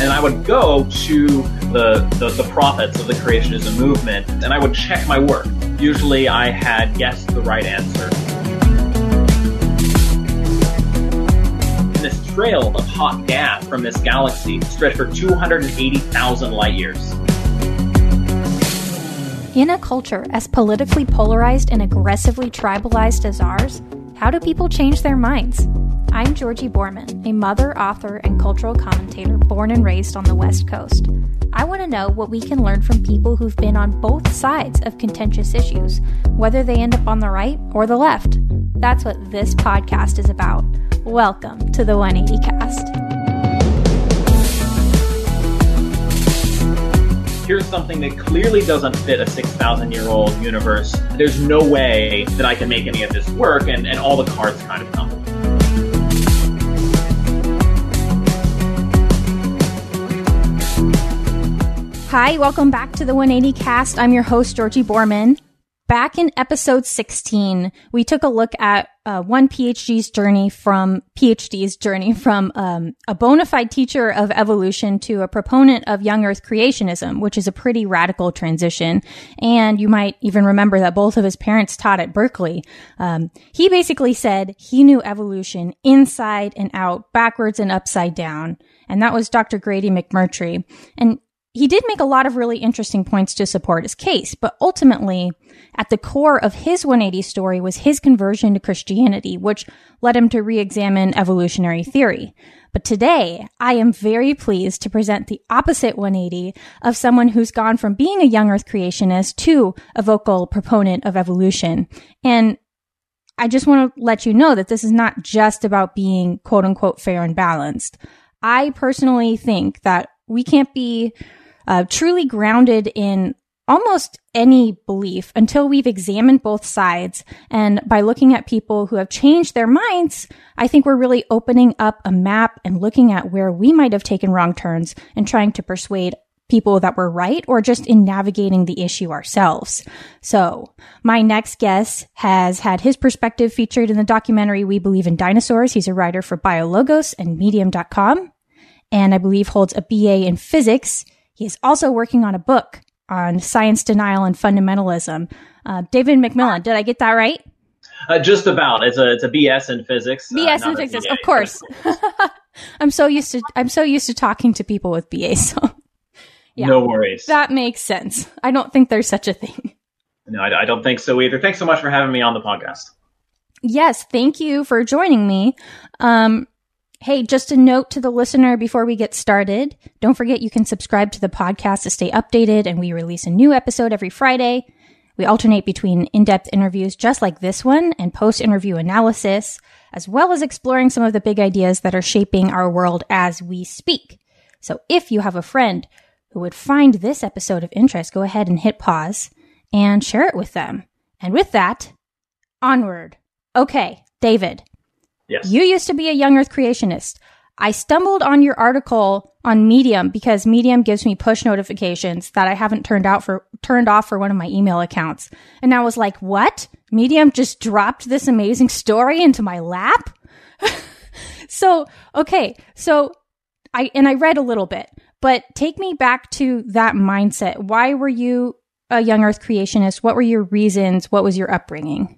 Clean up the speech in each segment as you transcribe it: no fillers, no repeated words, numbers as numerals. And I would go to the prophets of the creationism movement, and I would check my work. Usually I had guessed the right answer. This trail of hot gas from this galaxy stretched for 280,000 light years. In a culture as politically polarized and aggressively tribalized as ours, how do people change their minds? I'm Georgie Borman, a mother, author, and cultural commentator born and raised on the West Coast. I want to know what we can learn from people who've been on both sides of contentious issues, whether they end up on the right or the left. That's what this podcast is about. Welcome to the 180 Cast. Here's something that clearly doesn't fit a 6,000-year-old universe. There's no way that I can make any of this work, and all the cards kind of tumble. Hi, welcome back to the 180 Cast. I'm your host, Georgie Borman. Back in episode 16, we took a look at one PhD's journey from a bona fide teacher of evolution to a proponent of young earth creationism, which is a pretty radical transition. And you might even remember that both of his parents taught at Berkeley. He basically said he knew evolution inside and out, backwards and upside down. And that was Dr. Grady McMurtry. And he did make a lot of really interesting points to support his case, but ultimately, at the core of his 180 story was his conversion to Christianity, which led him to re-examine evolutionary theory. But today, I am very pleased to present the opposite 180 of someone who's gone from being a young earth creationist to a vocal proponent of evolution. And I just want to let you know that this is not just about being quote-unquote fair and balanced. I personally think that we can't be truly grounded in almost any belief until we've examined both sides. And by looking at people who have changed their minds, I think we're really opening up a map and looking at where we might have taken wrong turns and trying to persuade people that we're right, or just in navigating the issue ourselves. So my next guest has had his perspective featured in the documentary We Believe in Dinosaurs. He's a writer for BioLogos and Medium.com, and I believe holds a BA in physics. He is also working on a book on science denial and fundamentalism. David MacMillan, did I get that right? Just about. It's a BS in physics. BS in physics, of course. I'm so used to talking to people with BAs. So yeah, no worries. That makes sense. I don't think there's such a thing. No, I don't think so either. Thanks so much for having me on the podcast. Yes, thank you for joining me. Hey, just a note to the listener before we get started. Don't forget you can subscribe to the podcast to stay updated, and we release a new episode every Friday. We alternate between in-depth interviews just like this one and post-interview analysis, as well as exploring some of the big ideas that are shaping our world as we speak. So if you have a friend who would find this episode of interest, go ahead and hit pause and share it with them. And with that, onward. Okay, David. Yes. You used to be a young earth creationist. I stumbled on your article on Medium because Medium gives me push notifications that I haven't turned off for one of my email accounts. And I was like, what? Medium just dropped this amazing story into my lap? So I read a little bit, but take me back to that mindset. Why were you a young earth creationist? What were your reasons? What was your upbringing?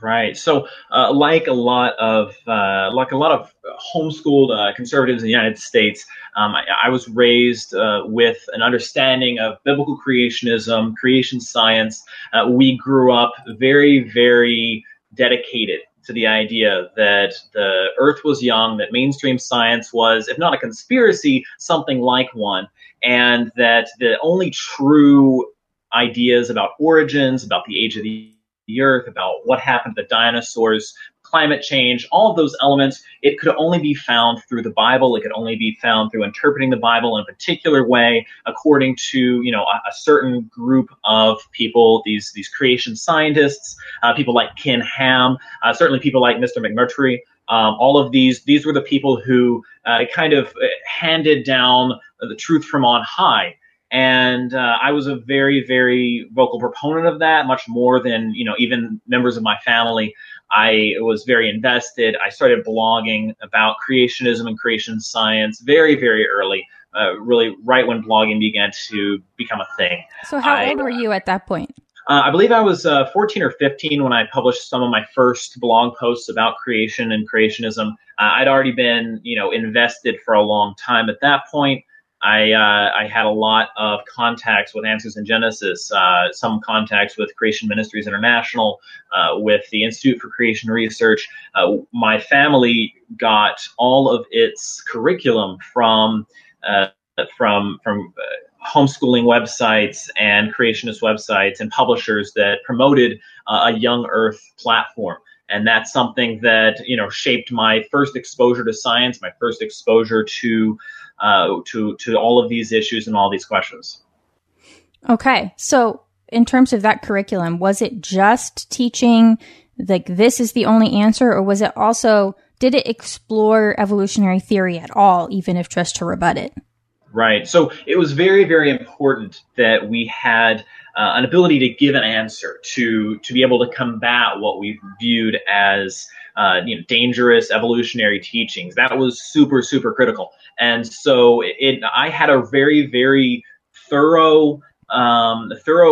Right. So, like a lot of homeschooled conservatives in the United States, I was raised with an understanding of biblical creationism, creation science. We grew up very, very dedicated to the idea that the earth was young, that mainstream science was, if not a conspiracy, something like one, and that the only true ideas about origins, about the age of the the earth, about what happened to the dinosaurs, climate change, all of those elements, it could only be found through the Bible. It could only be found through interpreting the Bible in a particular way, according to, you know, a certain group of people, these creation scientists, people like Ken Ham, certainly people like Mr. McMurtry. All of these were the people who kind of handed down the truth from on high. And I was a very, very vocal proponent of that, much more than, you know, even members of my family. I was very invested. I started blogging about creationism and creation science very, very early, really right when blogging began to become a thing. So how old were you at that point? I believe I was 14 or 15 when I published some of my first blog posts about creation and creationism. I'd already been, you know, invested for a long time at that point. I had a lot of contacts with Answers in Genesis, some contacts with Creation Ministries International, with the Institute for Creation Research. My family got all of its curriculum from homeschooling websites and creationist websites and publishers that promoted a young earth platform. And that's something that, you know, shaped my first exposure to science, my first exposure to all of these issues and all these questions. Okay. So in terms of that curriculum, was it just teaching like this is the only answer, or was it also, did it explore evolutionary theory at all, even if just to rebut it? Right. So it was very, very important that we had an ability to give an answer, to be able to combat what we viewed as dangerous evolutionary teachings. That was super, super critical. And so I had a very, very thorough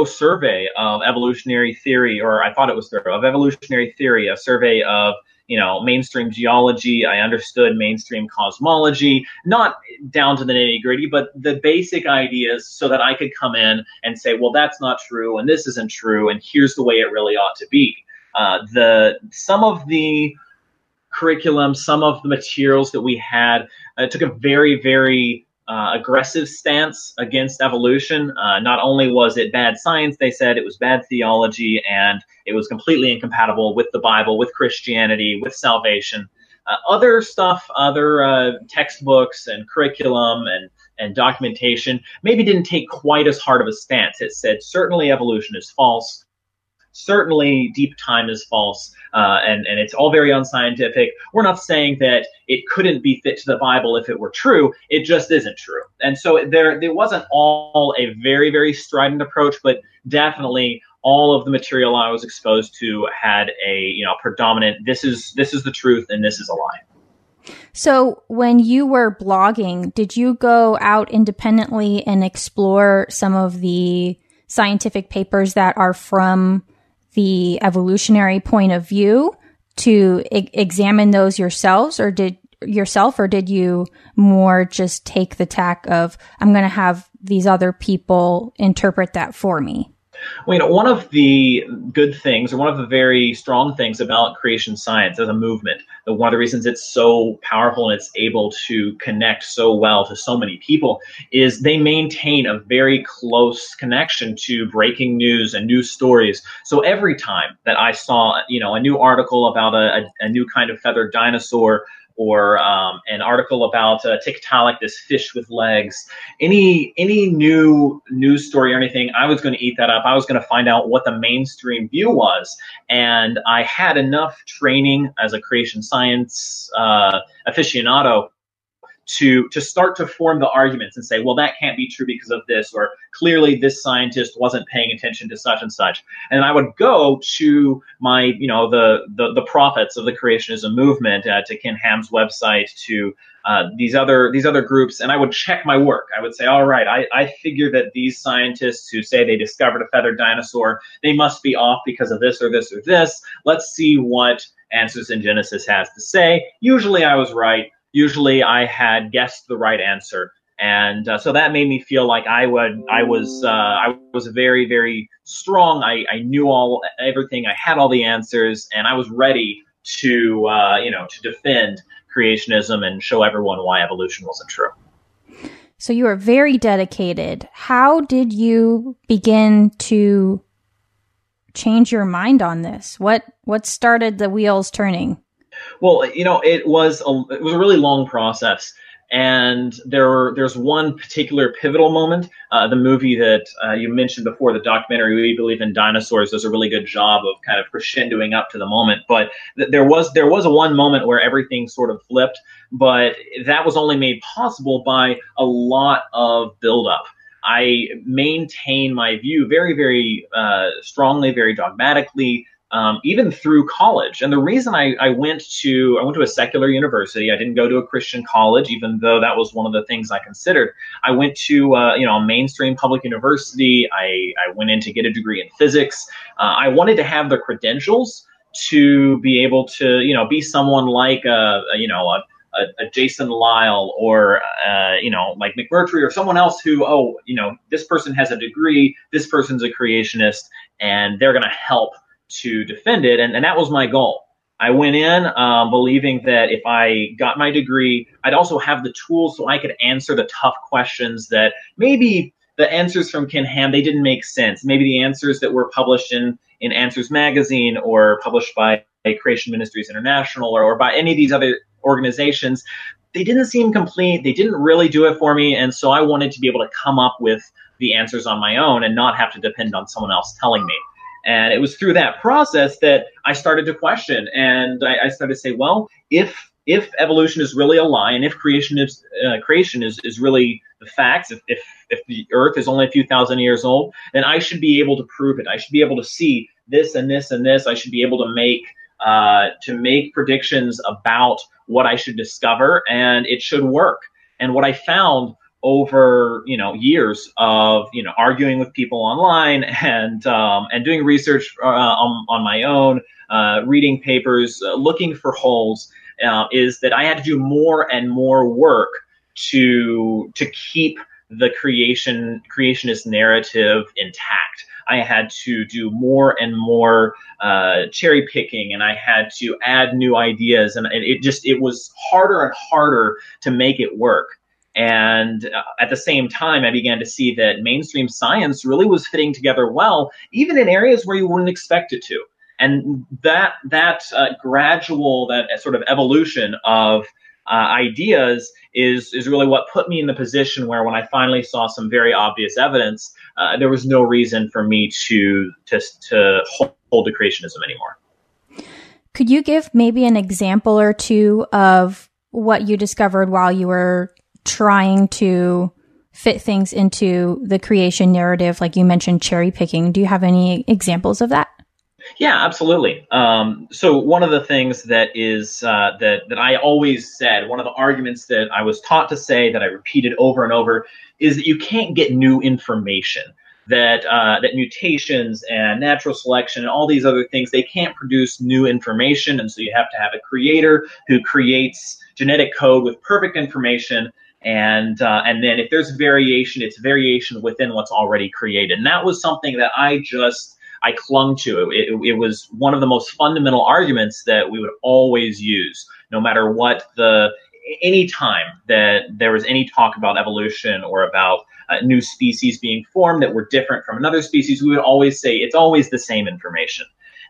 survey of evolutionary theory, or I thought it was thorough, of evolutionary theory, a survey of, you know, mainstream geology. I understood mainstream cosmology, not down to the nitty gritty, but the basic ideas, so that I could come in and say, well, that's not true, and this isn't true, and here's the way it really ought to be. Some of the curriculum, some of the materials that we had took a very, very aggressive stance against evolution. Not only was it bad science, they said it was bad theology, and it was completely incompatible with the Bible, with Christianity, with salvation. Other stuff, other textbooks and curriculum and documentation maybe didn't take quite as hard of a stance. It said certainly evolution is false. Certainly deep time is false, and it's all very unscientific. We're not saying that it couldn't be fit to the Bible if it were true. It just isn't true. And so there wasn't all a very, very strident approach, but definitely all of the material I was exposed to had a, you know, predominant, this is the truth and this is a lie. So when you were blogging, did you go out independently and explore some of the scientific papers that are from the evolutionary point of view to examine those yourself, or did you more just take the tack of, I'm going to have these other people interpret that for me? Well, you know, one of the good things, or one of the very strong things about creation science as a movement, one of the reasons it's so powerful and it's able to connect so well to so many people, is they maintain a very close connection to breaking news and news stories. So every time that I saw, you know, a new article about a new kind of feathered dinosaur, or an article about Tiktaalik, this fish with legs, any new news story or anything, I was going to eat that up. I was going to find out what the mainstream view was. And I had enough training as a creation science aficionado to start to form the arguments and say, well, that can't be true because of this, or clearly this scientist wasn't paying attention to such and such. And I would go to my, you know, the prophets of the creationism movement, to Ken Ham's website, to these other groups, and I would check my work. I would say, all right, I figure that these scientists who say they discovered a feathered dinosaur, they must be off because of this or this or this. Let's see what Answers in Genesis has to say. Usually I was right. Usually I had guessed the right answer. And so that made me feel like I was very, very strong. I knew everything. I had all the answers, and I was ready to, to defend creationism and show everyone why evolution wasn't true. So you were very dedicated. How did you begin to change your mind on this? What started the wheels turning? Well, you know, it was a really long process. And there's one particular pivotal moment. The movie that you mentioned before, the documentary We Believe in Dinosaurs, does a really good job of kind of crescendoing up to the moment. But there was a one moment where everything sort of flipped, but that was only made possible by a lot of buildup. I maintain my view very, very strongly, very dogmatically, even through college. And the reason I went to a secular university, I didn't go to a Christian college, even though that was one of the things I considered. I went to a mainstream public university. I went in to get a degree in physics. I wanted to have the credentials to be able to, be someone like a Jason Lyle or, like McMurtry or someone else who, this person has a degree, this person's a creationist, and they're going to help to defend it. And that was my goal. I went in believing that if I got my degree, I'd also have the tools so I could answer the tough questions that maybe the answers from Ken Ham, they didn't make sense. Maybe the answers that were published in Answers Magazine or published by Creation Ministries International or by any of these other organizations, they didn't seem complete. They didn't really do it for me. And so I wanted to be able to come up with the answers on my own and not have to depend on someone else telling me. And it was through that process that I started to question. And I started to say, well, if evolution is really a lie, and if creation is really the facts, if the earth is only a few thousand years old, then I should be able to prove it. I should be able to see this and this and this. I should be able to make predictions about what I should discover, and it should work. And what I found over, years of, arguing with people online and doing research on my own, reading papers, looking for holes, is that I had to do more and more work to keep the creationist narrative intact. I had to do more and more cherry picking, and I had to add new ideas, and it was harder and harder to make it work. And at the same time, I began to see that mainstream science really was fitting together well, even in areas where you wouldn't expect it to. And that sort of evolution of ideas is really what put me in the position where, when I finally saw some very obvious evidence, there was no reason for me to hold to creationism anymore. Could you give maybe an example or two of what you discovered while you were trying to fit things into the creation narrative? Like you mentioned, cherry picking. Do you have any examples of that? Yeah, absolutely. So one of the things that is that I always said, one of the arguments that I was taught to say, that I repeated over and over, is that you can't get new information. That mutations and natural selection and all these other things, they can't produce new information, and so you have to have a creator who creates genetic code with perfect information. And then if there's variation, it's variation within what's already created. And that was something that I clung to. It was one of the most fundamental arguments that we would always use, no matter what any time that there was any talk about evolution or about new species being formed that were different from another species. We would always say it's always the same information.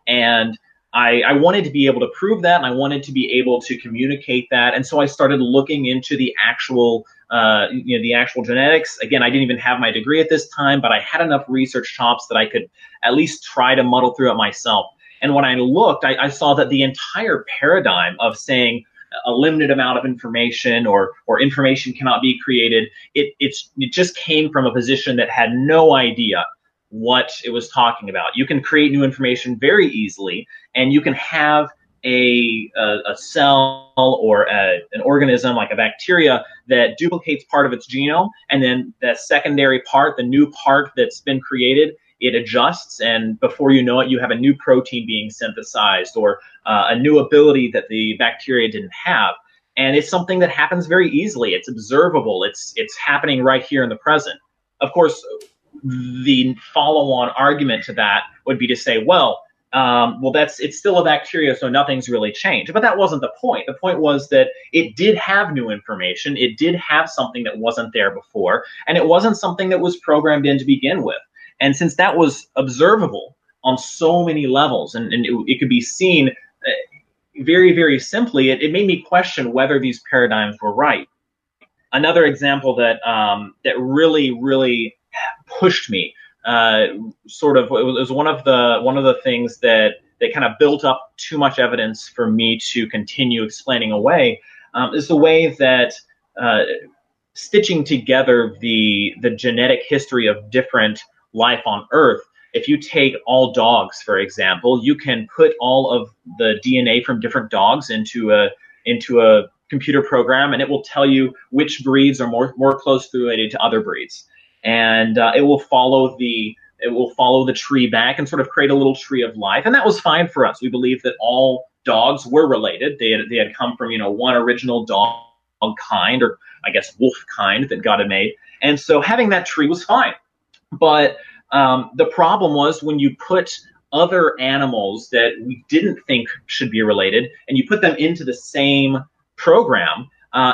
And I wanted to be able to prove that, and I wanted to be able to communicate that. And so I started looking into the actual the actual genetics. Again, I didn't even have my degree at this time, but I had enough research chops that I could at least try to muddle through it myself. And when I looked, I saw that the entire paradigm of saying a limited amount of information or information cannot be created, it just came from a position that had no idea what it was talking about. You can create new information very easily, and you can have a cell or an organism like a bacteria that duplicates part of its genome, and then that secondary part, the new part that's been created, it adjusts, and before you know it, you have a new protein being synthesized or a new ability that the bacteria didn't have. And it's something that happens very easily. It's observable. It's happening right here in the present. Of course, the follow-on argument to that would be to say, it's still a bacteria, so nothing's really changed. But that wasn't the point. The point was that it did have new information. It did have something that wasn't there before, and it wasn't something that was programmed in to begin with. And since that was observable, on so many levels. And it could be seen very, very simply. It made me question whether these paradigms were right. Another example that really, really pushed me, it was one of the things that kind of built up too much evidence for me to continue explaining away, is the way that stitching together the genetic history of different life on Earth. If you take all dogs, for example, you can put all of the DNA from different dogs into a computer program, and it will tell you which breeds are more closely related to other breeds, and it will follow the tree back and sort of create a little tree of life. And that was fine for us. We believed that all dogs were related. They had come from one original dog kind, or I guess wolf kind, that God had made, and so having that tree was fine. But the problem was when you put other animals that we didn't think should be related, and you put them into the same program,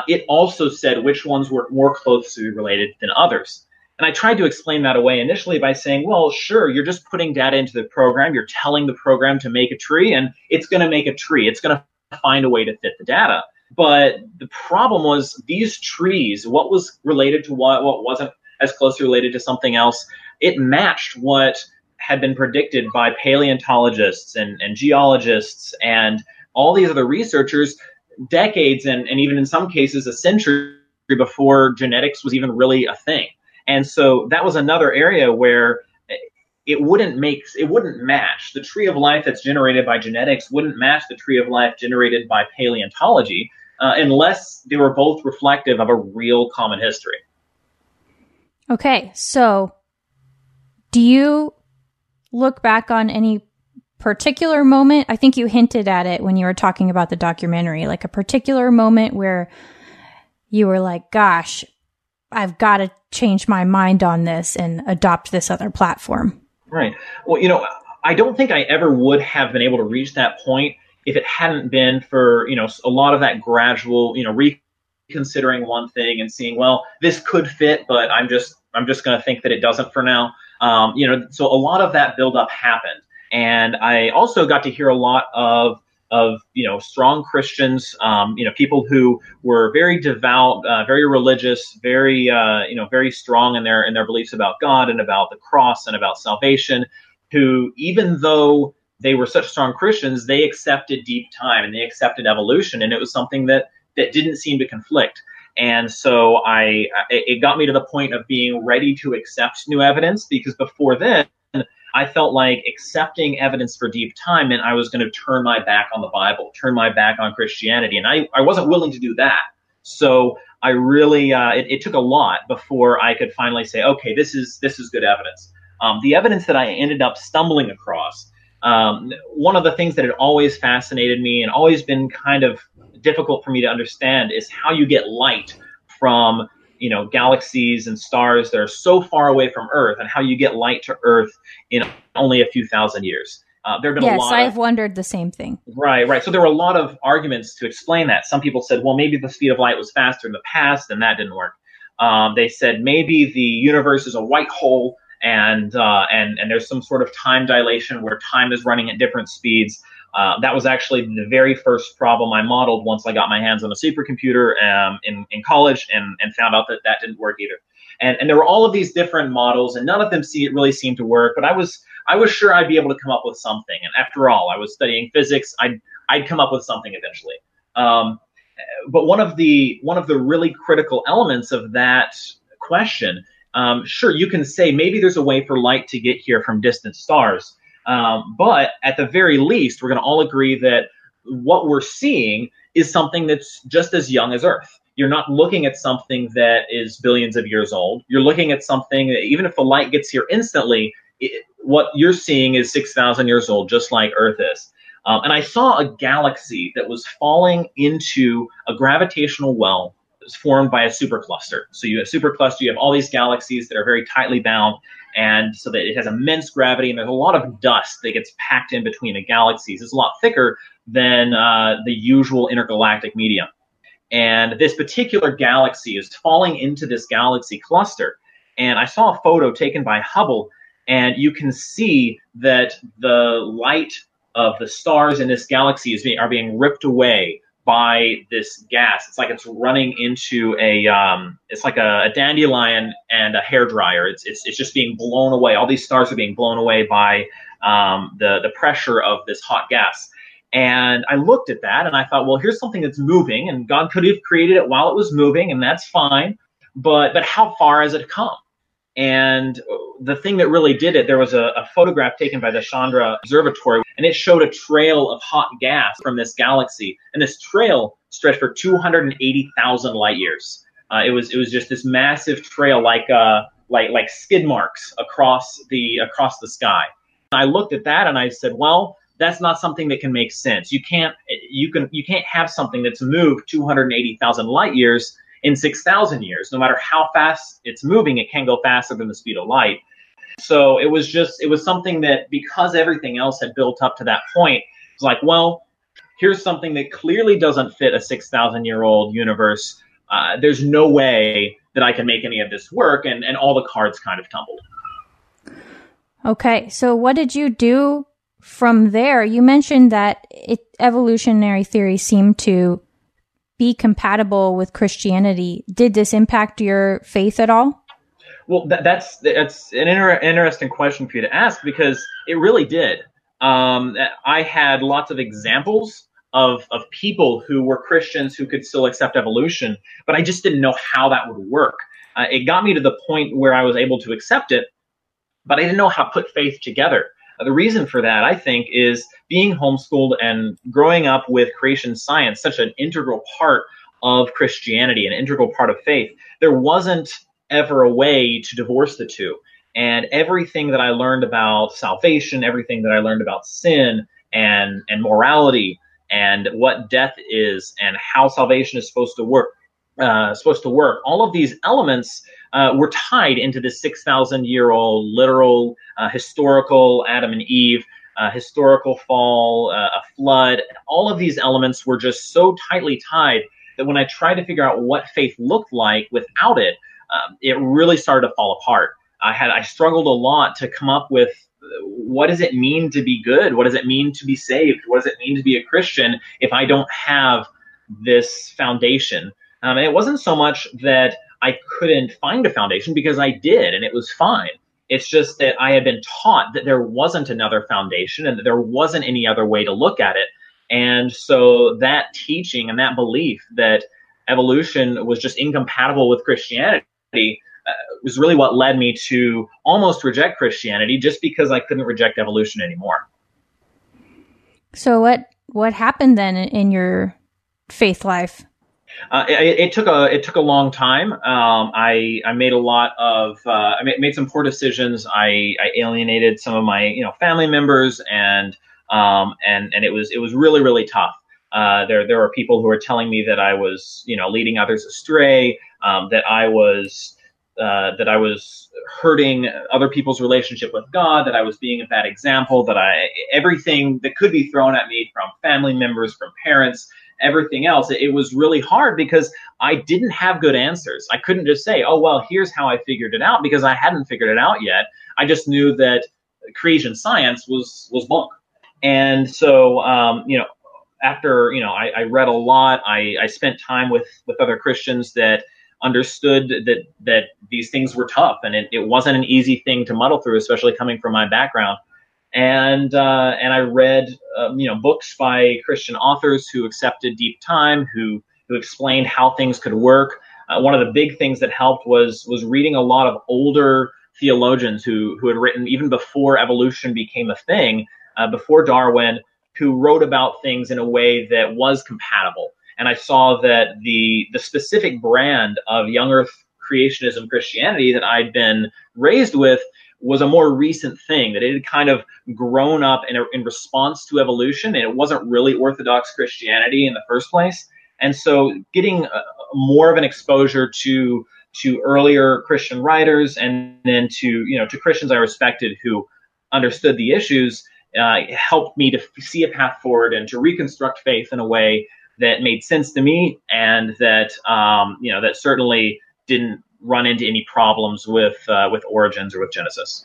it also said which ones were more closely related than others. And I tried to explain that away initially by saying, well, sure, you're just putting data into the program. You're telling the program to make a tree, and it's going to make a tree. It's going to find a way to fit the data. But the problem was these trees, what was related to what wasn't as closely related to something else, it matched what had been predicted by paleontologists and geologists and all these other researchers decades and even in some cases a century before genetics was even really a thing. And so that was another area where it wouldn't match. The tree of life that's generated by genetics wouldn't match the tree of life generated by paleontology unless they were both reflective of a real common history. Okay, so do you look back on any particular moment? I think you hinted at it when you were talking about the documentary, like a particular moment where you were like, gosh, I've got to change my mind on this and adopt this other platform. Right. Well, I don't think I ever would have been able to reach that point if it hadn't been for, a lot of that gradual, reconsidering one thing and seeing, well, this could fit, but I'm just going to think that it doesn't for now. So a lot of that buildup happened. And I also got to hear a lot of strong Christians, people who were very devout, very religious, very, very strong in their beliefs about God and about the cross and about salvation, who, even though they were such strong Christians, they accepted deep time and they accepted evolution. And it was something that didn't seem to conflict. And so it got me to the point of being ready to accept new evidence, because before then, I felt like accepting evidence for deep time meant I was going to turn my back on the Bible, turn my back on Christianity. And I wasn't willing to do that. So I really, it took a lot before I could finally say, okay, this is good evidence. The evidence that I ended up stumbling across, one of the things that had always fascinated me and always been kind of difficult for me to understand is how you get light from galaxies and stars that are so far away from Earth, and how you get light to Earth in only a few thousand years. There have been a lot. Yes, I've wondered the same thing. Right. So there were a lot of arguments to explain that. Some people said, well, maybe the speed of light was faster in the past, and that didn't work. They said maybe the universe is a white hole, and there's some sort of time dilation where time is running at different speeds. That was actually the very first problem I modeled once I got my hands on a supercomputer in college and found out that didn't work either. And there were all of these different models, and none of them really seemed to work. But I was sure I'd be able to come up with something. And after all, I was studying physics. I'd come up with something eventually. But one of the really critical elements of that question, sure, you can say maybe there's a way for light to get here from distant stars. But at the very least, we're going to all agree that what we're seeing is something that's just as young as Earth. You're not looking at something that is billions of years old. You're looking at something that, even if the light gets here instantly, what you're seeing is 6,000 years old, just like Earth is. And I saw a galaxy that was falling into a gravitational well that was formed by a supercluster. So you have a supercluster, you have all these galaxies that are very tightly bound, and so that it has immense gravity, and there's a lot of dust that gets packed in between the galaxies. It's a lot thicker than the usual intergalactic medium. And this particular galaxy is falling into this galaxy cluster. And I saw a photo taken by Hubble, and you can see that the light of the stars in this galaxy are being ripped away by this gas. It's like it's running into a dandelion and a hairdryer. It's just being blown away. All these stars are being blown away by the pressure of this hot gas. And I looked at that and I thought, well, here's something that's moving, and God could have created it while it was moving, and that's fine. But how far has it come? And the thing that really did it, there was a photograph taken by the Chandra Observatory, and it showed a trail of hot gas from this galaxy. And this trail stretched for 280,000 light years. It was just this massive trail, like skid marks across the sky. And I looked at that and I said, well, that's not something that can make sense. You can't have something that's moved 280,000 light years in 6,000 years. No matter how fast it's moving, it can go faster than the speed of light. So it was something that, because everything else had built up to that point, it's like, well, here's something that clearly doesn't fit a 6,000-year-old universe. There's no way that I can make any of this work, and all the cards kind of tumbled. Okay, so what did you do from there? You mentioned that evolutionary theory seemed to be compatible with Christianity. Did this impact your faith at all? Well, that's an interesting question for you to ask, because it really did. I had lots of examples of people who were Christians who could still accept evolution, but I just didn't know how that would work. It got me to the point where I was able to accept it, but I didn't know how to put faith together. The reason for that, I think, is being homeschooled and growing up with creation science, such an integral part of Christianity, an integral part of faith. There wasn't ever a way to divorce the two. And everything that I learned about salvation, everything that I learned about sin and morality and what death is and how salvation is supposed to work. All of these elements were tied into this 6,000-year-old literal historical Adam and Eve, historical fall, a flood. All of these elements were just so tightly tied that when I tried to figure out what faith looked like without it, it really started to fall apart. I struggled a lot to come up with, what does it mean to be good? What does it mean to be saved? What does it mean to be a Christian if I don't have this foundation? And it wasn't so much that I couldn't find a foundation, because I did, and it was fine. It's just that I had been taught that there wasn't another foundation and that there wasn't any other way to look at it. And so that teaching and that belief that evolution was just incompatible with Christianity was really what led me to almost reject Christianity, just because I couldn't reject evolution anymore. So what happened then in your faith life? It took a long time. I made a lot of I made some poor decisions. I alienated some of my family members, and it was really, really tough. There were people who were telling me that I was leading others astray, that I was hurting other people's relationship with God, that I was being a bad example, everything that could be thrown at me from family members, from parents, everything else. It was really hard because I didn't have good answers. I couldn't just say, oh, well, here's how I figured it out, because I hadn't figured it out yet. I just knew that creation science was bunk. And so, after, I read a lot, I spent time with other Christians that understood that these things were tough, and it wasn't an easy thing to muddle through, especially coming from my background. And I read, books by Christian authors who accepted deep time, who explained how things could work. One of the big things that helped was reading a lot of older theologians who had written even before evolution became a thing, before Darwin, who wrote about things in a way that was compatible. And I saw that the specific brand of young earth creationism Christianity that I'd been raised with was a more recent thing, that it had kind of grown up in response to evolution, and it wasn't really Orthodox Christianity in the first place. And so getting more of an exposure to earlier Christian writers, and then to Christians I respected who understood the issues, helped me to see a path forward and to reconstruct faith in a way that made sense to me, and that that certainly didn't run into any problems with origins or with Genesis.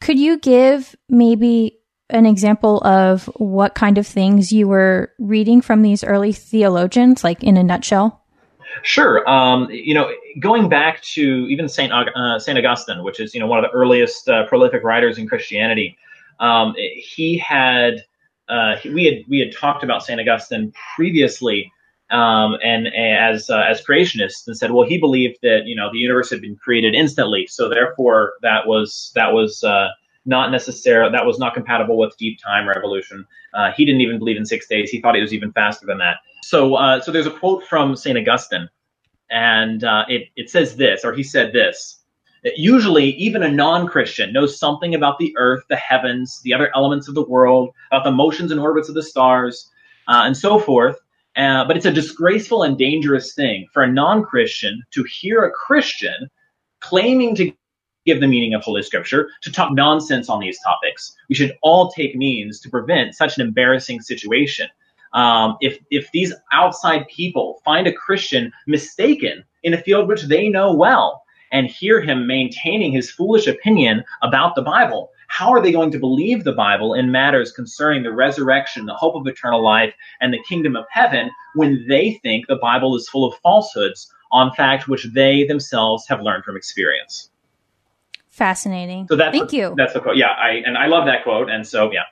Could you give maybe an example of what kind of things you were reading from these early theologians, like in a nutshell? Sure. Going back to even St. Augustine, which is, one of the earliest prolific writers in Christianity, we had talked about St. Augustine previously, and as creationists, and said, well, he believed that the universe had been created instantly, so therefore that was not necessarily, that was not compatible with deep time or evolution. He didn't even believe in 6 days. He thought it was even faster than that. So there's a quote from St. Augustine, and it says this, or he said this. Usually, even a non-Christian knows something about the earth, the heavens, the other elements of the world, about the motions and orbits of the stars, and so forth. But it's a disgraceful and dangerous thing for a non-Christian to hear a Christian claiming to give the meaning of Holy Scripture to talk nonsense on these topics. We should all take means to prevent such an embarrassing situation. If these outside people find a Christian mistaken in a field which they know well, and hear him maintaining his foolish opinion about the Bible, how are they going to believe the Bible in matters concerning the resurrection, the hope of eternal life, and the kingdom of heaven when they think the Bible is full of falsehoods on fact which they themselves have learned from experience? Fascinating. So Thank you. That's the quote. Yeah, I love that quote. And so, yeah,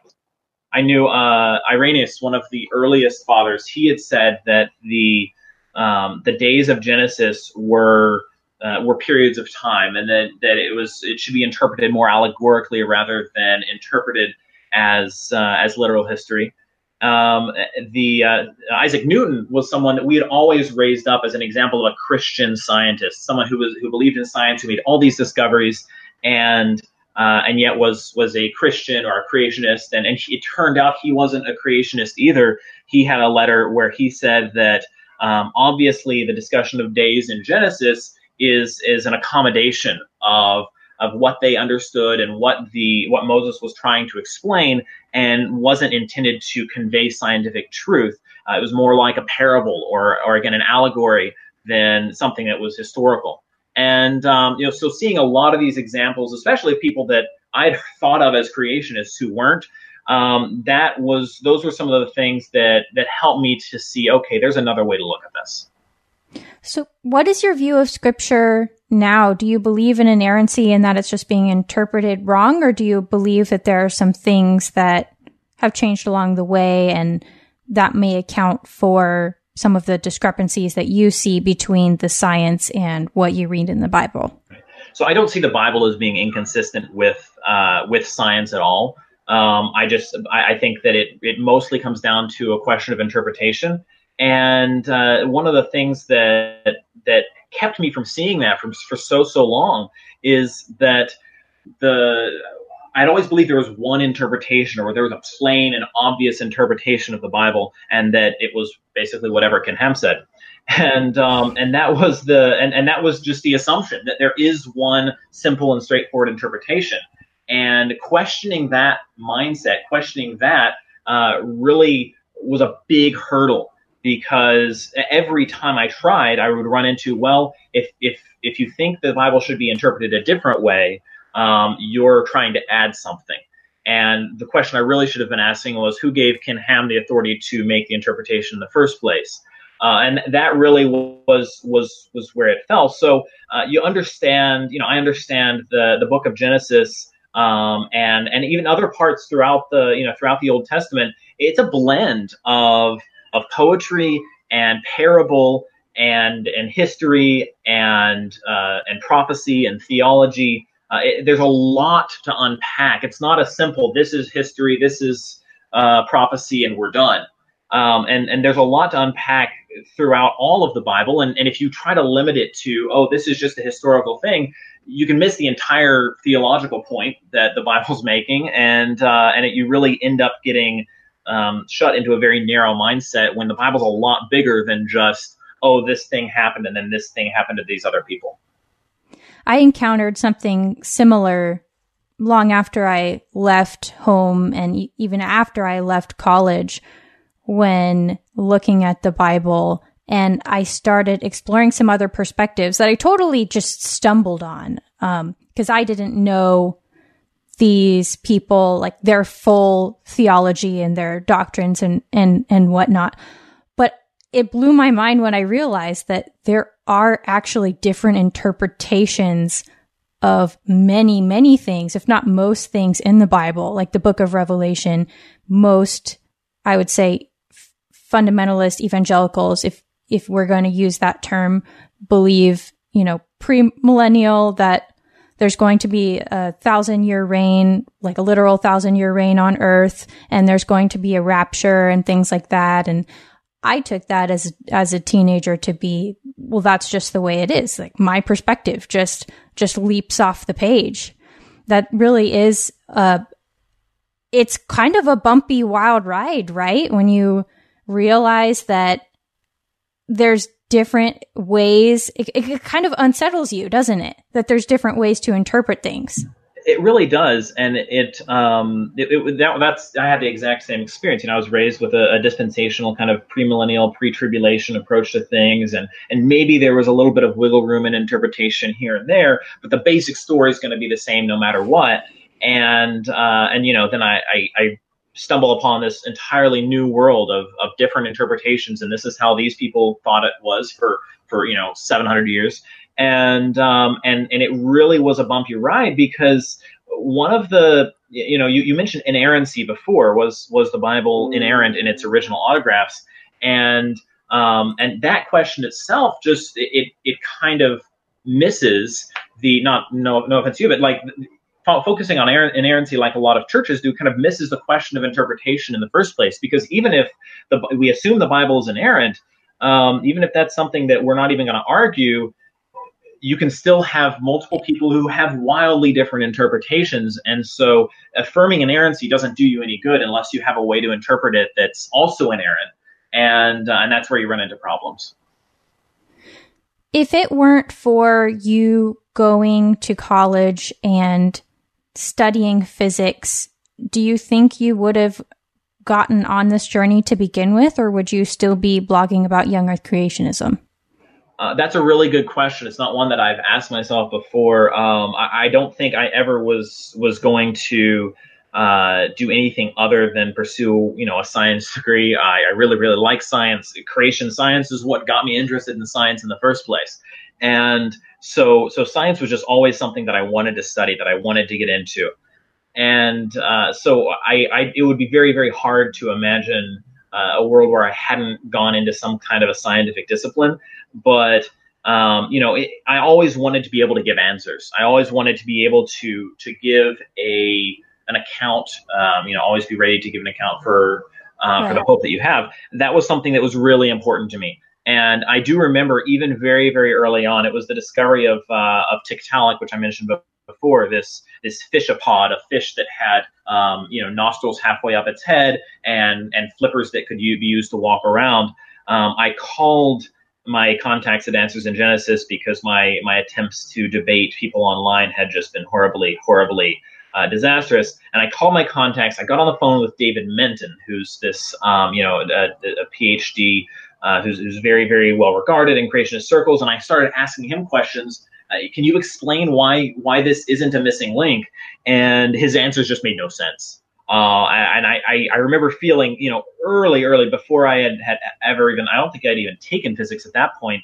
I knew Irenaeus, one of the earliest fathers, he had said that the days of Genesis were periods of time, and that it should be interpreted more allegorically rather than interpreted as literal history. Isaac Newton was someone that we had always raised up as an example of a Christian scientist, someone who believed in science, who made all these discoveries, and yet was a Christian or a creationist. And it turned out he wasn't a creationist either. He had a letter where he said that obviously the discussion of days in Genesis is an accommodation of what they understood and what Moses was trying to explain, and wasn't intended to convey scientific truth. It was more like a parable or again an allegory than something that was historical. And so seeing a lot of these examples, especially of people that I'd thought of as creationists who weren't, those were some of the things that helped me to see, okay, there's another way to look at this. So what is your view of Scripture now? Do you believe in inerrancy and that it's just being interpreted wrong? Or do you believe that there are some things that have changed along the way and that may account for some of the discrepancies that you see between the science and what you read in the Bible? So I don't see the Bible as being inconsistent with science at all. I think that it mostly comes down to a question of interpretation. And one of the things that kept me from seeing that for so long is that I'd always believed there was one interpretation, or there was a plain and obvious interpretation of the Bible, and that it was basically whatever Ken Ham said, and that was that was just the assumption that there is one simple and straightforward interpretation. And questioning that mindset, really was a big hurdle. Because every time I tried, I would run into, well, if you think the Bible should be interpreted a different way, you're trying to add something. And the question I really should have been asking was, who gave Ken Ham the authority to make the interpretation in the first place? And that really was where it fell. So you understand, I understand the book of Genesis. And even other parts throughout the Old Testament, it's a blend of poetry and parable and history and prophecy and theology. There's a lot to unpack. It's not a simple, this is history, this is prophecy, and we're done. And there's a lot to unpack throughout all of the Bible. And if you try to limit it to, oh, this is just a historical thing, you can miss the entire theological point that the Bible's making. And you really end up getting shut into a very narrow mindset when the Bible's a lot bigger than just, oh, this thing happened and then this thing happened to these other people. I encountered something similar long after I left home and even after I left college when looking at the Bible, and I started exploring some other perspectives that I totally just stumbled on because I didn't know these people, like their full theology and their doctrines and whatnot. But it blew my mind when I realized that there are actually different interpretations of many, many things, if not most things in the Bible, like the book of Revelation. Most, I would say, fundamentalist evangelicals, if we're going to use that term, believe, you know, pre-millennial, that there's going to be a 1,000-year reign, like a literal 1,000-year reign on earth, and there's going to be a rapture and things like that. And I took that as a teenager to be, well, that's just the way it is. Like my perspective just leaps off the page. That really is, it's kind of a bumpy, wild ride, right? When you realize that there's different ways, it kind of unsettles you, doesn't it? That there's different ways to interpret things. It really does, and that's I had the exact same experience. You know, I was raised with a dispensational kind of premillennial, pre-tribulation approach to things, and maybe there was a little bit of wiggle room in interpretation here and there, but the basic story is going to be the same no matter what. And you know, then I stumble upon this entirely new world of different interpretations, and this is how these people thought it was for you know 700 years. And it really was a bumpy ride, because one of the, you know, you mentioned inerrancy before. Was the Bible inerrant in its original autographs? And that question itself just, it kind of misses the, no offense to you, but like focusing on inerrancy, like a lot of churches do, kind of misses the question of interpretation in the first place, because even if we assume the Bible is inerrant, even if that's something that we're not even going to argue, you can still have multiple people who have wildly different interpretations. And so affirming inerrancy doesn't do you any good unless you have a way to interpret it that's also inerrant. And that's where you run into problems. If it weren't for you going to college and studying physics, do you think you would have gotten on this journey to begin with, or would you still be blogging about young earth creationism? That's a really good question. It's not one that I've asked myself before. I don't think I ever was going to do anything other than pursue, you know, a science degree. I really, really like science. Creation science is what got me interested in science in the first place. And so science was just always something that I wanted to study, that I wanted to get into. And so it would be very, very hard to imagine a world where I hadn't gone into some kind of a scientific discipline. But, you know, I always wanted to be able to give answers. I always wanted to be able to give an account, you know, always be ready to give an account for the hope that you have. That was something that was really important to me. And I do remember even very, very early on, it was the discovery of Tiktaalik, which I mentioned before, this fishapod, a fish that had, you know, nostrils halfway up its head and flippers that could be used to walk around. I called my contacts at Answers in Genesis because my attempts to debate people online had just been horribly, horribly disastrous. And I called my contacts. I got on the phone with David Menton, who's this, you know, a PhD who's very, very well regarded in creationist circles. And I started asking him questions. Can you explain why this isn't a missing link? And his answers just made no sense. And I remember feeling, you know, early before I had ever even, I don't think I'd even taken physics at that point.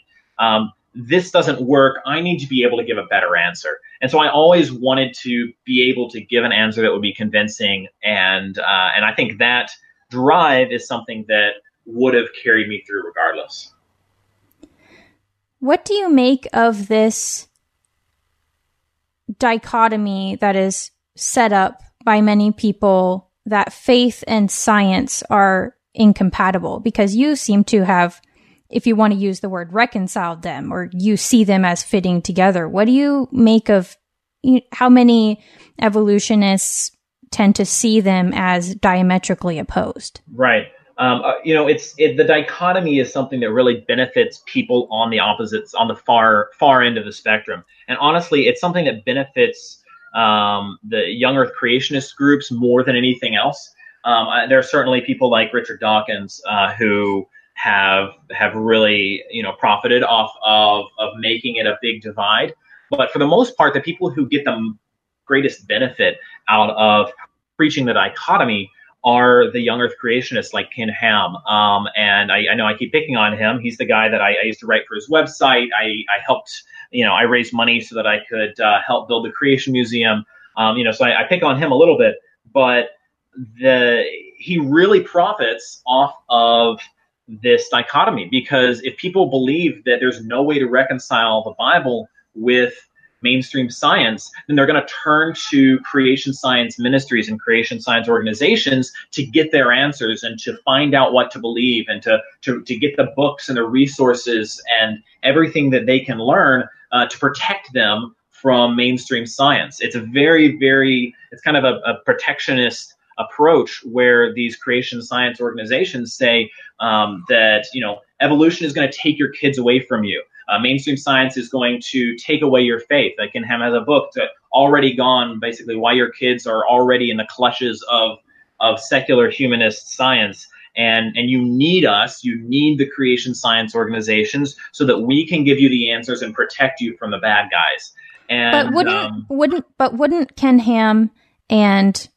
This doesn't work. I need to be able to give a better answer. And so I always wanted to be able to give an answer that would be convincing. And I think that drive is something that would have carried me through regardless. What do you make of this dichotomy that is set up by many people, that faith and science are incompatible? Because you seem to have, if you want to use the word, reconciled them, or you see them as fitting together. What do you make of how many evolutionists tend to see them as diametrically opposed? Right. You know, the dichotomy is something that really benefits people on the opposites, on the far end of the spectrum. And honestly, it's something that benefits the young earth creationist groups more than anything else. There are certainly people like Richard Dawkins who have really, you know, profited off of making it a big divide. But for the most part, the people who get the greatest benefit out of preaching the dichotomy are the young earth creationists like Ken Ham. And I know I keep picking on him. He's the guy that I used to write for his website. I helped, I raised money so that I could help build the Creation Museum. So I pick on him a little bit, but he really profits off of this dichotomy, because if people believe that there's no way to reconcile the Bible with mainstream science, then they're going to turn to creation science ministries and creation science organizations to get their answers and to find out what to believe and to get the books and the resources and everything that they can learn to protect them from mainstream science. It's a very, very, it's kind of a protectionist approach where these creation science organizations say that, evolution is going to take your kids away from you. Mainstream science is going to take away your faith. Ken Ham has a book that Already Gone, basically why your kids are already in the clutches of secular humanist science. And you need us, you need the creation science organizations so that we can give you the answers and protect you from the bad guys. And, but wouldn't Ken Ham and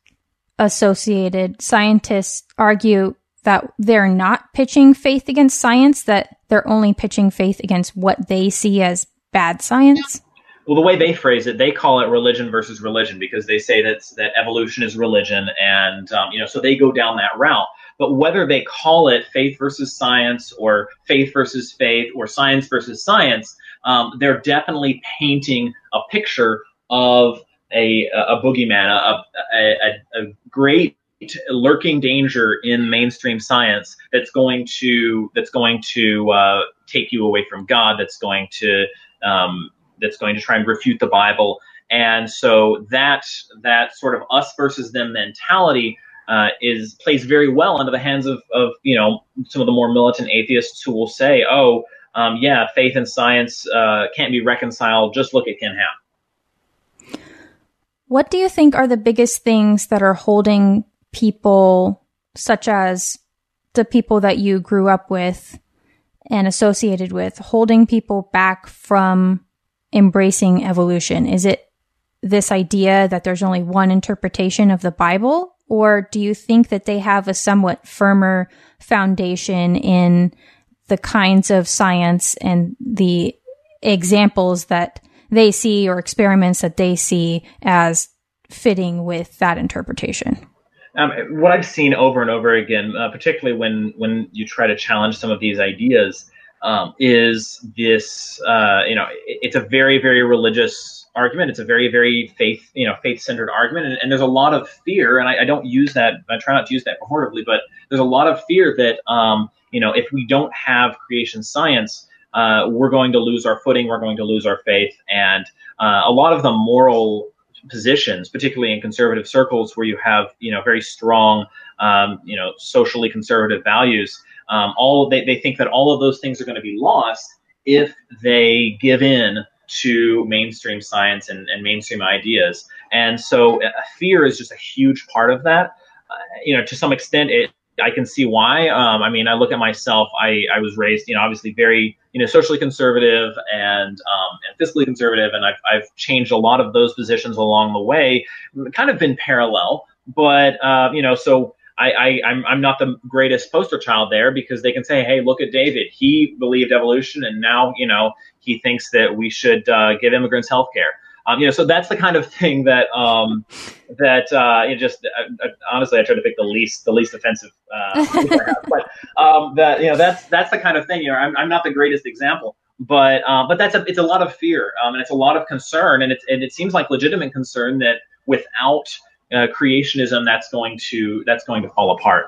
associated scientists argue that they're not pitching faith against science, that they're only pitching faith against what they see as bad science? Well, the way they phrase it, they call it religion versus religion, because they say that evolution is religion. And, so they go down that route. But whether they call it faith versus science or faith versus faith or science versus science, they're definitely painting a picture of a boogeyman, a great lurking danger in mainstream science that's going to take you away from God, that's going to try and refute the Bible. And so that sort of us versus them mentality plays very well into the hands of some of the more militant atheists who will say, faith and science can't be reconciled. Just look at Ken Ham. What do you think are the biggest things that are holding people, such as the people that you grew up with and associated with, holding people back from embracing evolution? Is it this idea that there's only one interpretation of the Bible? Or do you think that they have a somewhat firmer foundation in the kinds of science and the examples that they see or experiments that they see as fitting with that interpretation? What I've seen over and over again, particularly when you try to challenge some of these ideas, is this, it's a very, very religious argument. It's a very, very faith-centered argument. And there's a lot of fear, and I don't use that, I try not to use that purportedly, but there's a lot of fear that, if we don't have creation science, we're going to lose our footing, we're going to lose our faith. And a lot of the moral positions, particularly in conservative circles where you have, very strong, socially conservative values, they think that all of those things are going to be lost if they give in to mainstream science and mainstream ideas. And so fear is just a huge part of that. To some extent, I can see why. I look at myself. I was raised, obviously very, socially conservative and fiscally conservative, and I've changed a lot of those positions along the way. Kind of been parallel, but so I'm not the greatest poster child there, because they can say, hey, look at David. He believed evolution, and now he thinks that we should give immigrants health care. So that's the kind of thing that honestly, I try to pick the least offensive. That's the kind of thing. I'm not the greatest example, but it's a lot of fear, and it's a lot of concern, and it seems like legitimate concern that without creationism, that's going to fall apart.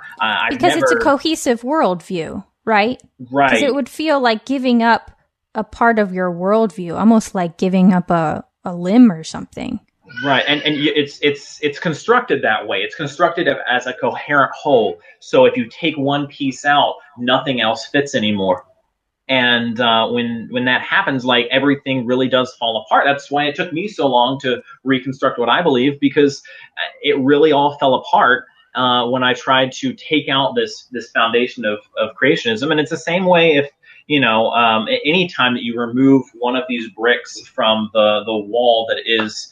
It's a cohesive worldview, right? Right. Because it would feel like giving up a part of your worldview, almost like giving up a limb or something. Right. And it's constructed that way. It's constructed as a coherent whole. So if you take one piece out, nothing else fits anymore. And when that happens, like, everything really does fall apart. That's why it took me so long to reconstruct what I believe, because it really all fell apart when I tried to take out this foundation of creationism. And it's the same way if, any time that you remove one of these bricks from the wall that is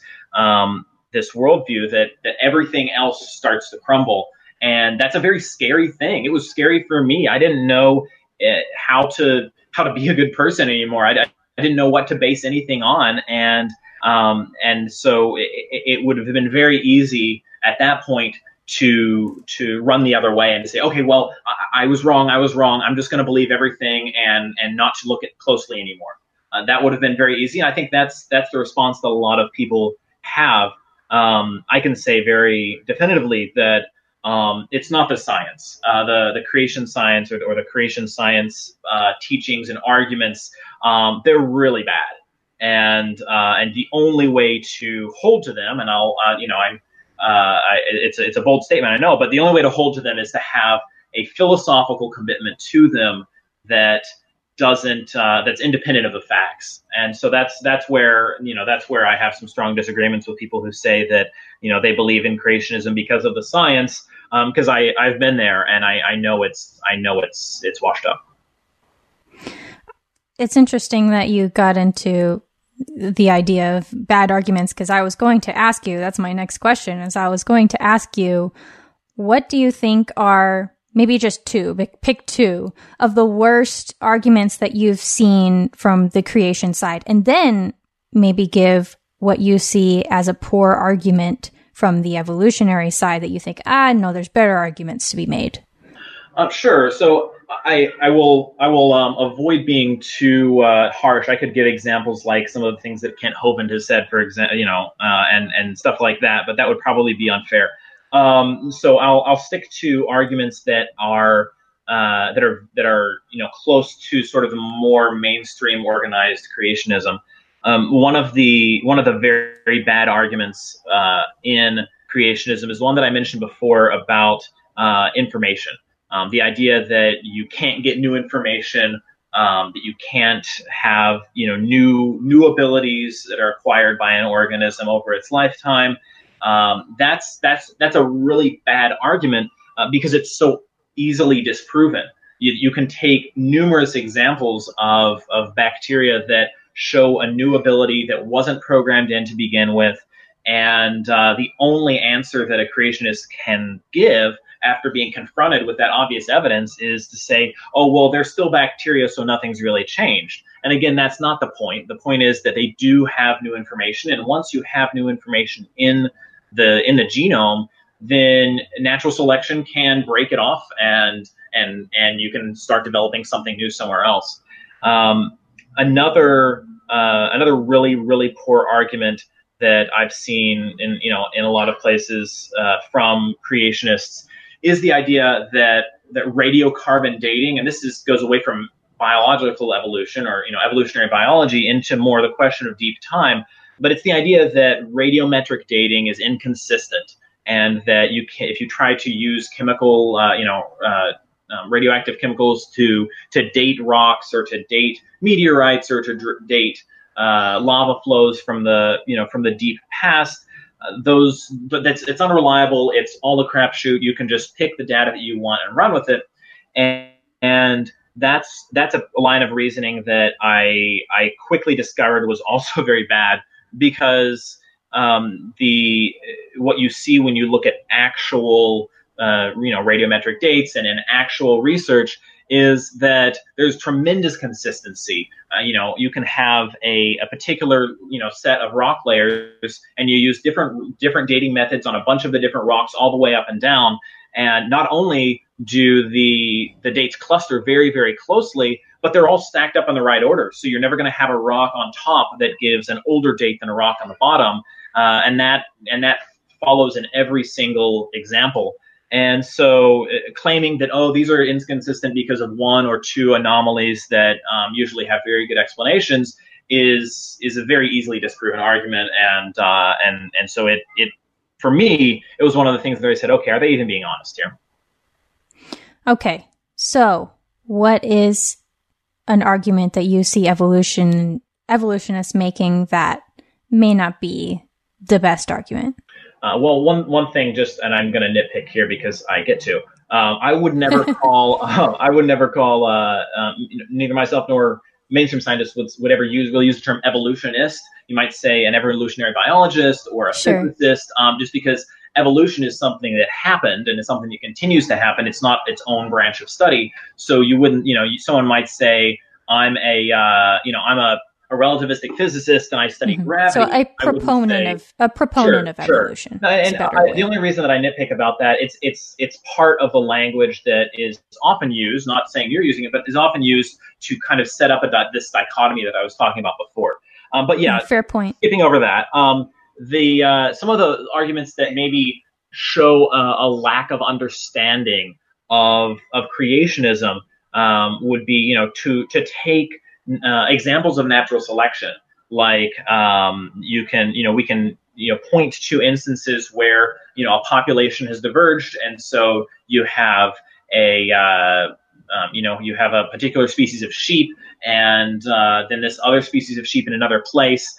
this worldview that everything else starts to crumble. And that's a very scary thing. It was scary for me. I didn't know how to be a good person anymore. I didn't know what to base anything on. And so it would have been very easy at that point to run the other way and to say, okay, well, I was wrong. I'm just going to believe everything and not to look at closely anymore. That would have been very easy. And I think that's the response that a lot of people have. I can say very definitively that it's not the science, the creation science or the creation science teachings and arguments. They're really bad. And the only way to hold to them, and it's a bold statement, I know, but the only way to hold to them is to have a philosophical commitment to them that that's independent of the facts. And so that's where I have some strong disagreements with people who say that, they believe in creationism because of the science. Cause I've been there and I know it's washed up. It's interesting that you got into the idea of bad arguments, because I was going to ask you, that's my next question, is I was going to ask you, what do you think are maybe just two, pick two of the worst arguments that you've seen from the creation side, and then maybe give what you see as a poor argument from the evolutionary side that you think, no, there's better arguments to be made. Sure. So I will avoid being too harsh. I could give examples like some of the things that Kent Hovind has said, for example, and stuff like that. But that would probably be unfair. So I'll stick to arguments that are close to sort of the more mainstream organized creationism. One of the very, very bad arguments in creationism is one that I mentioned before about information. The idea that you can't get new information, that you can't have, new abilities that are acquired by an organism over its lifetime. That's a really bad argument because it's so easily disproven. You can take numerous examples of bacteria that show a new ability that wasn't programmed in to begin with. And the only answer that a creationist can give after being confronted with that obvious evidence is to say, oh, well, they're still bacteria, so nothing's really changed. And again, that's not the point. The point is that they do have new information. And once you have new information in the genome, then natural selection can break it off and you can start developing something new somewhere else. Another really, really poor argument that I've seen in a lot of places from creationists is the idea that radiocarbon dating, and this goes away from biological evolution or evolutionary biology into more the question of deep time, but it's the idea that radiometric dating is inconsistent, and that if you try to use chemical radioactive chemicals to date rocks or to date meteorites or to date lava flows from the deep past, it's unreliable. It's all a crapshoot. You can just pick the data that you want and run with it, and that's a line of reasoning that I quickly discovered was also very bad, because what you see when you look at actual radiometric dates and in actual research is that there's tremendous consistency. You can have a particular set of rock layers, and you use different dating methods on a bunch of the different rocks all the way up and down. And not only do the dates cluster very, very closely, but they're all stacked up in the right order. So you're never going to have a rock on top that gives an older date than a rock on the bottom, and that follows in every single example. And so claiming that, oh, these are inconsistent because of one or two anomalies that usually have very good explanations is a very easily disproven argument. And so it for me, it was one of the things that I said, okay, are they even being honest here? Okay. So what is an argument that you see evolutionists making that may not be the best argument? Well, one thing just, and I'm going to nitpick here because I get to. I would never call neither myself nor mainstream scientists would ever use. We'll use the term evolutionist. You might say an evolutionary biologist or a physicist, just because evolution is something that happened and it's something that continues to happen. It's not its own branch of study. So you wouldn't, someone might say, I'm a relativistic physicist and I study gravity. So a proponent of evolution. Sure. And the only reason that I nitpick about that, it's part of the language that is often used, not saying you're using it, but is often used to kind of set up this dichotomy that I was talking about before. But yeah, fair point. Skipping over that, some of the arguments that maybe show a lack of understanding of creationism would be, to take examples of natural selection, like we can point to instances where a population has diverged, and so you have a particular species of sheep, and then this other species of sheep in another place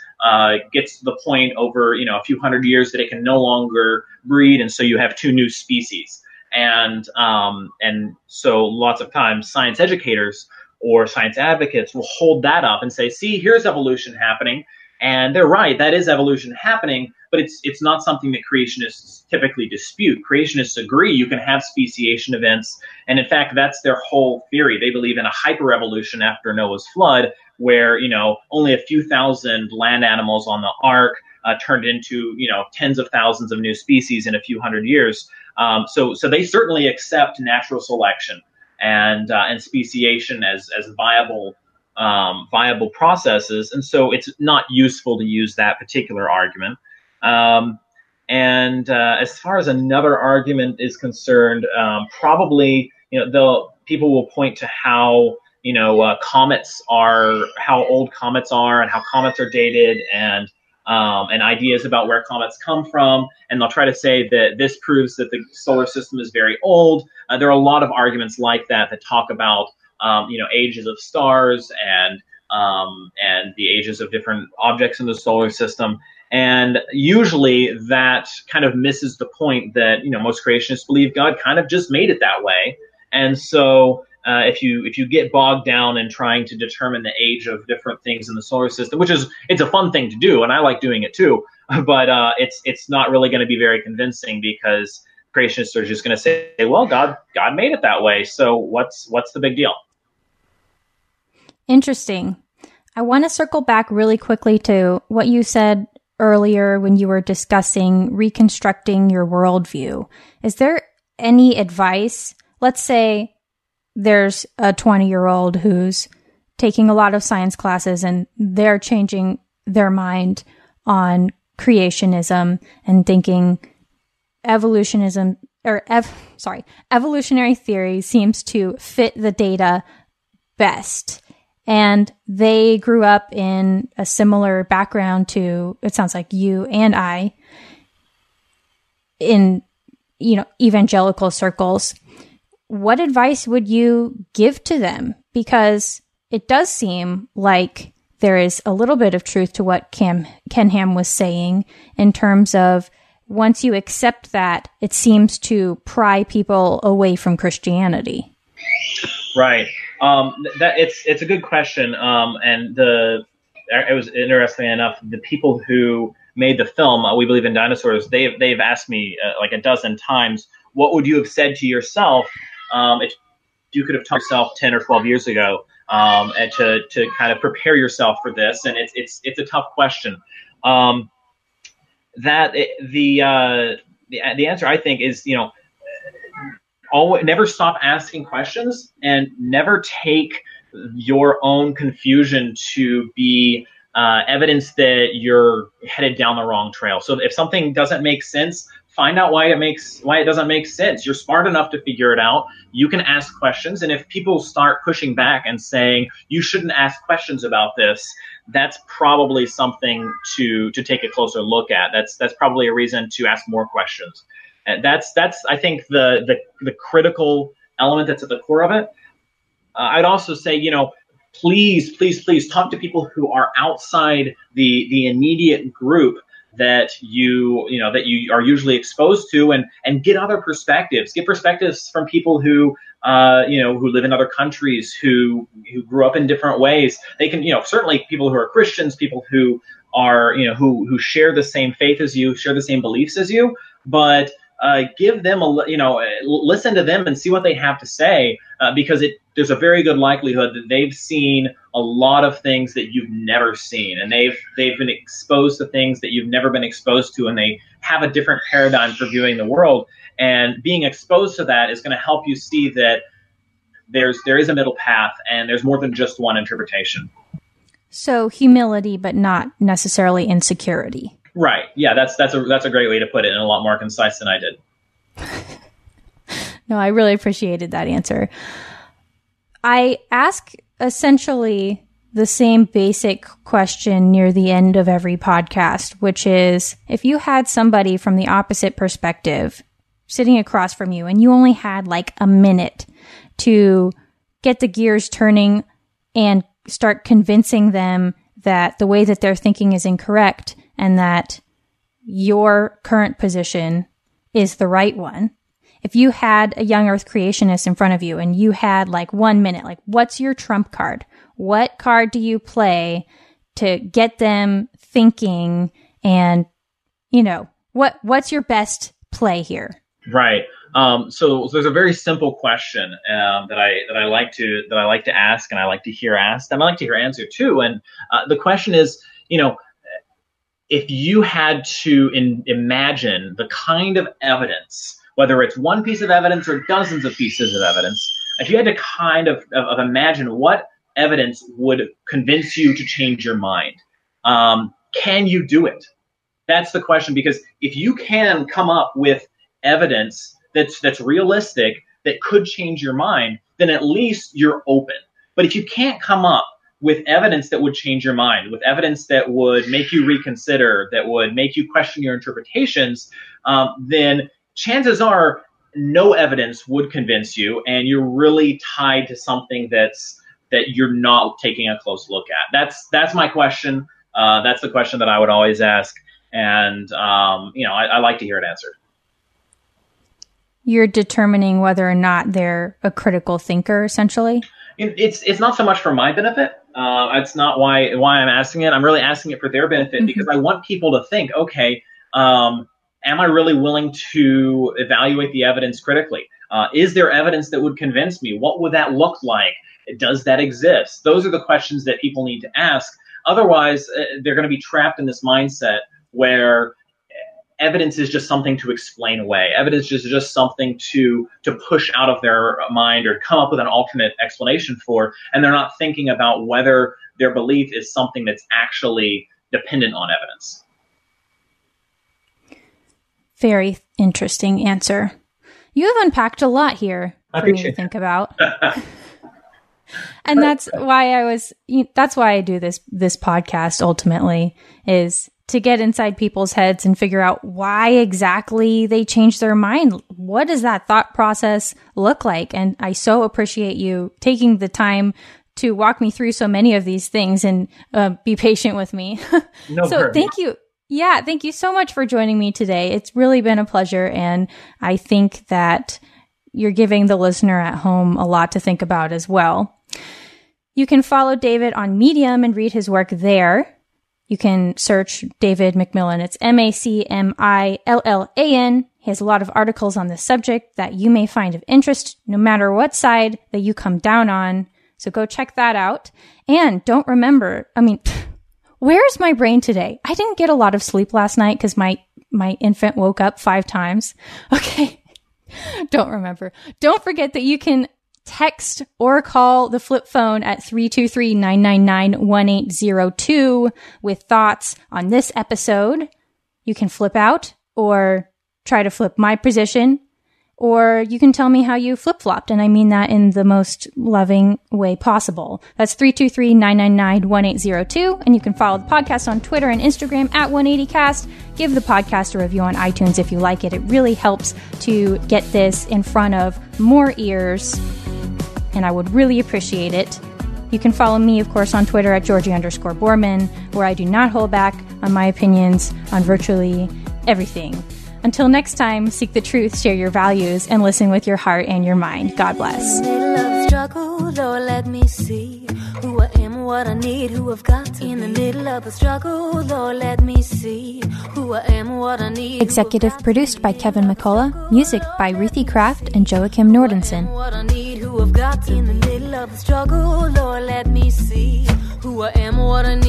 gets to the point over a few hundred years that it can no longer breed, and so you have two new species. And so lots of times science educators or science advocates will hold that up and say, see, here's evolution happening. And they're right, that is evolution happening, but it's not something that creationists typically dispute. Creationists agree you can have speciation events, and in fact, that's their whole theory. They believe in a hyper-evolution after Noah's flood, where, only a few thousand land animals on the ark turned into, tens of thousands of new species in a few hundred years. So they certainly accept natural selection and speciation as viable viable processes, and so it's not useful to use that particular argument. As far as another argument is concerned, probably people will point to how how old comets are and how comets are dated, and ideas about where comets come from, and they'll try to say that this proves that the solar system is very old. There are a lot of arguments like that talk about ages of stars and the ages of different objects in the solar system, and usually that kind of misses the point that most creationists believe God kind of just made it that way, and so. If you get bogged down in trying to determine the age of different things in the solar system, which it's a fun thing to do, and I like doing it too, but it's not really going to be very convincing because creationists are just going to say, well, God made it that way, so what's the big deal? Interesting. I want to circle back really quickly to what you said earlier when you were discussing reconstructing your worldview. Is there any advice? Let's say there's a 20-year-old who's taking a lot of science classes and they're changing their mind on creationism and thinking evolutionary theory seems to fit the data best. And they grew up in a similar background to, it sounds like you and I, in, evangelical circles. What advice would you give to them? Because it does seem like there is a little bit of truth to what Ken Ham was saying in terms of once you accept that, it seems to pry people away from Christianity. Right. It's a good question. It was interesting enough, the people who made the film, We Believe in Dinosaurs, they've asked me like a dozen times, what would you have said to yourself if you could have taught yourself 10 or 12 years ago and to kind of prepare yourself for this? And it's a tough question. The answer, I think, is, always never stop asking questions and never take your own confusion to be evidence that you're headed down the wrong trail. So if something doesn't make sense, find out why it doesn't make sense. You're smart enough to figure it out. You can ask questions. And if people start pushing back and saying, you shouldn't ask questions about this, that's probably something to take a closer look at. That's probably a reason to ask more questions. And that's I think, the critical element that's at the core of it. I'd also say, please talk to people who are outside the immediate group that you are usually exposed to, and get other perspectives. Get perspectives from people who who live in other countries, who grew up in different ways. They can, certainly people who are Christians, people who are, who share the same faith as you, share the same beliefs as you, but give them listen to them and see what they have to say, because there's a very good likelihood that they've seen a lot of things that you've never seen, and they've been exposed to things that you've never been exposed to, and they have a different paradigm for viewing the world. And being exposed to that is going to help you see that there is a middle path, and there's more than just one interpretation. So humility, but not necessarily insecurity. Right. Yeah, that's a great way to put it, and a lot more concise than I did. No, I really appreciated that answer. I ask essentially the same basic question near the end of every podcast, which is, if you had somebody from the opposite perspective sitting across from you and you only had like a minute to get the gears turning and start convincing them that the way that they're thinking is incorrect, and that your current position is the right one. If you had a young earth creationist in front of you and you had like 1 minute, like, what's your trump card? What card do you play to get them thinking? And, what's your best play here? Right. So there's a very simple question that I like to ask, and I like to hear asked, and I like to hear answered too. And the question is, if you had to imagine the kind of evidence, whether it's one piece of evidence or dozens of pieces of evidence, if you had to kind of imagine what evidence would convince you to change your mind, can you do it? That's the question, because if you can come up with evidence that's realistic, that could change your mind, then at least you're open. But if you can't come up with evidence that would change your mind, with evidence that would make you reconsider, that would make you question your interpretations, then chances are no evidence would convince you, and you're really tied to something that you're not taking a close look at. That's my question. That's the question that I would always ask, and I like to hear it answered. You're determining whether or not they're a critical thinker, essentially. It's not so much for my benefit. That's not why I'm asking it. I'm really asking it for their benefit, mm-hmm. because I want people to think, okay, am I really willing to evaluate the evidence critically? Is there evidence that would convince me? What would that look like? Does that exist? Those are the questions that people need to ask. Otherwise, they're going to be trapped in this mindset where evidence is just something to explain away. Evidence is just something to push out of their mind or come up with an alternate explanation for, and they're not thinking about whether their belief is something that's actually dependent on evidence. Very interesting answer. You have unpacked a lot here for me to think about. And that's why I do this podcast ultimately, is to get inside people's heads and figure out why exactly they change their mind. What does that thought process look like? And I so appreciate you taking the time to walk me through so many of these things and be patient with me. No so problem. Thank you. Yeah. Thank you so much for joining me today. It's really been a pleasure. And I think that you're giving the listener at home a lot to think about as well. You can follow David on Medium and read his work there. You can search David MacMillan. It's MacMillan. He has a lot of articles on this subject that you may find of interest, no matter what side that you come down on. So go check that out. And where's my brain today? I didn't get a lot of sleep last night because my infant woke up 5 times. Okay. Don't remember. Don't forget that you can text or call the flip phone at 323-999-1802 with thoughts on this episode. You can flip out or try to flip my position, or you can tell me how you flip-flopped, and I mean that in the most loving way possible. That's 323-999-1802, and you can follow the podcast on Twitter and Instagram at 180cast. Give the podcast a review on iTunes if you like it. It really helps to get this in front of more ears, and I would really appreciate it. You can follow me, of course, on Twitter at Georgie_Borman, where I do not hold back on my opinions on virtually everything. Until next time, seek the truth, share your values, and listen with your heart and your mind. God bless. What I need, who I've got to in the middle of the struggle, Lord, let me see who I am, what I need. Executive produced by Kevin McCullough, music by Ruthie Kraft and Joachim Nordenson. What I need, who I've got in the middle of the struggle, Lord, let me see who I am, what I need.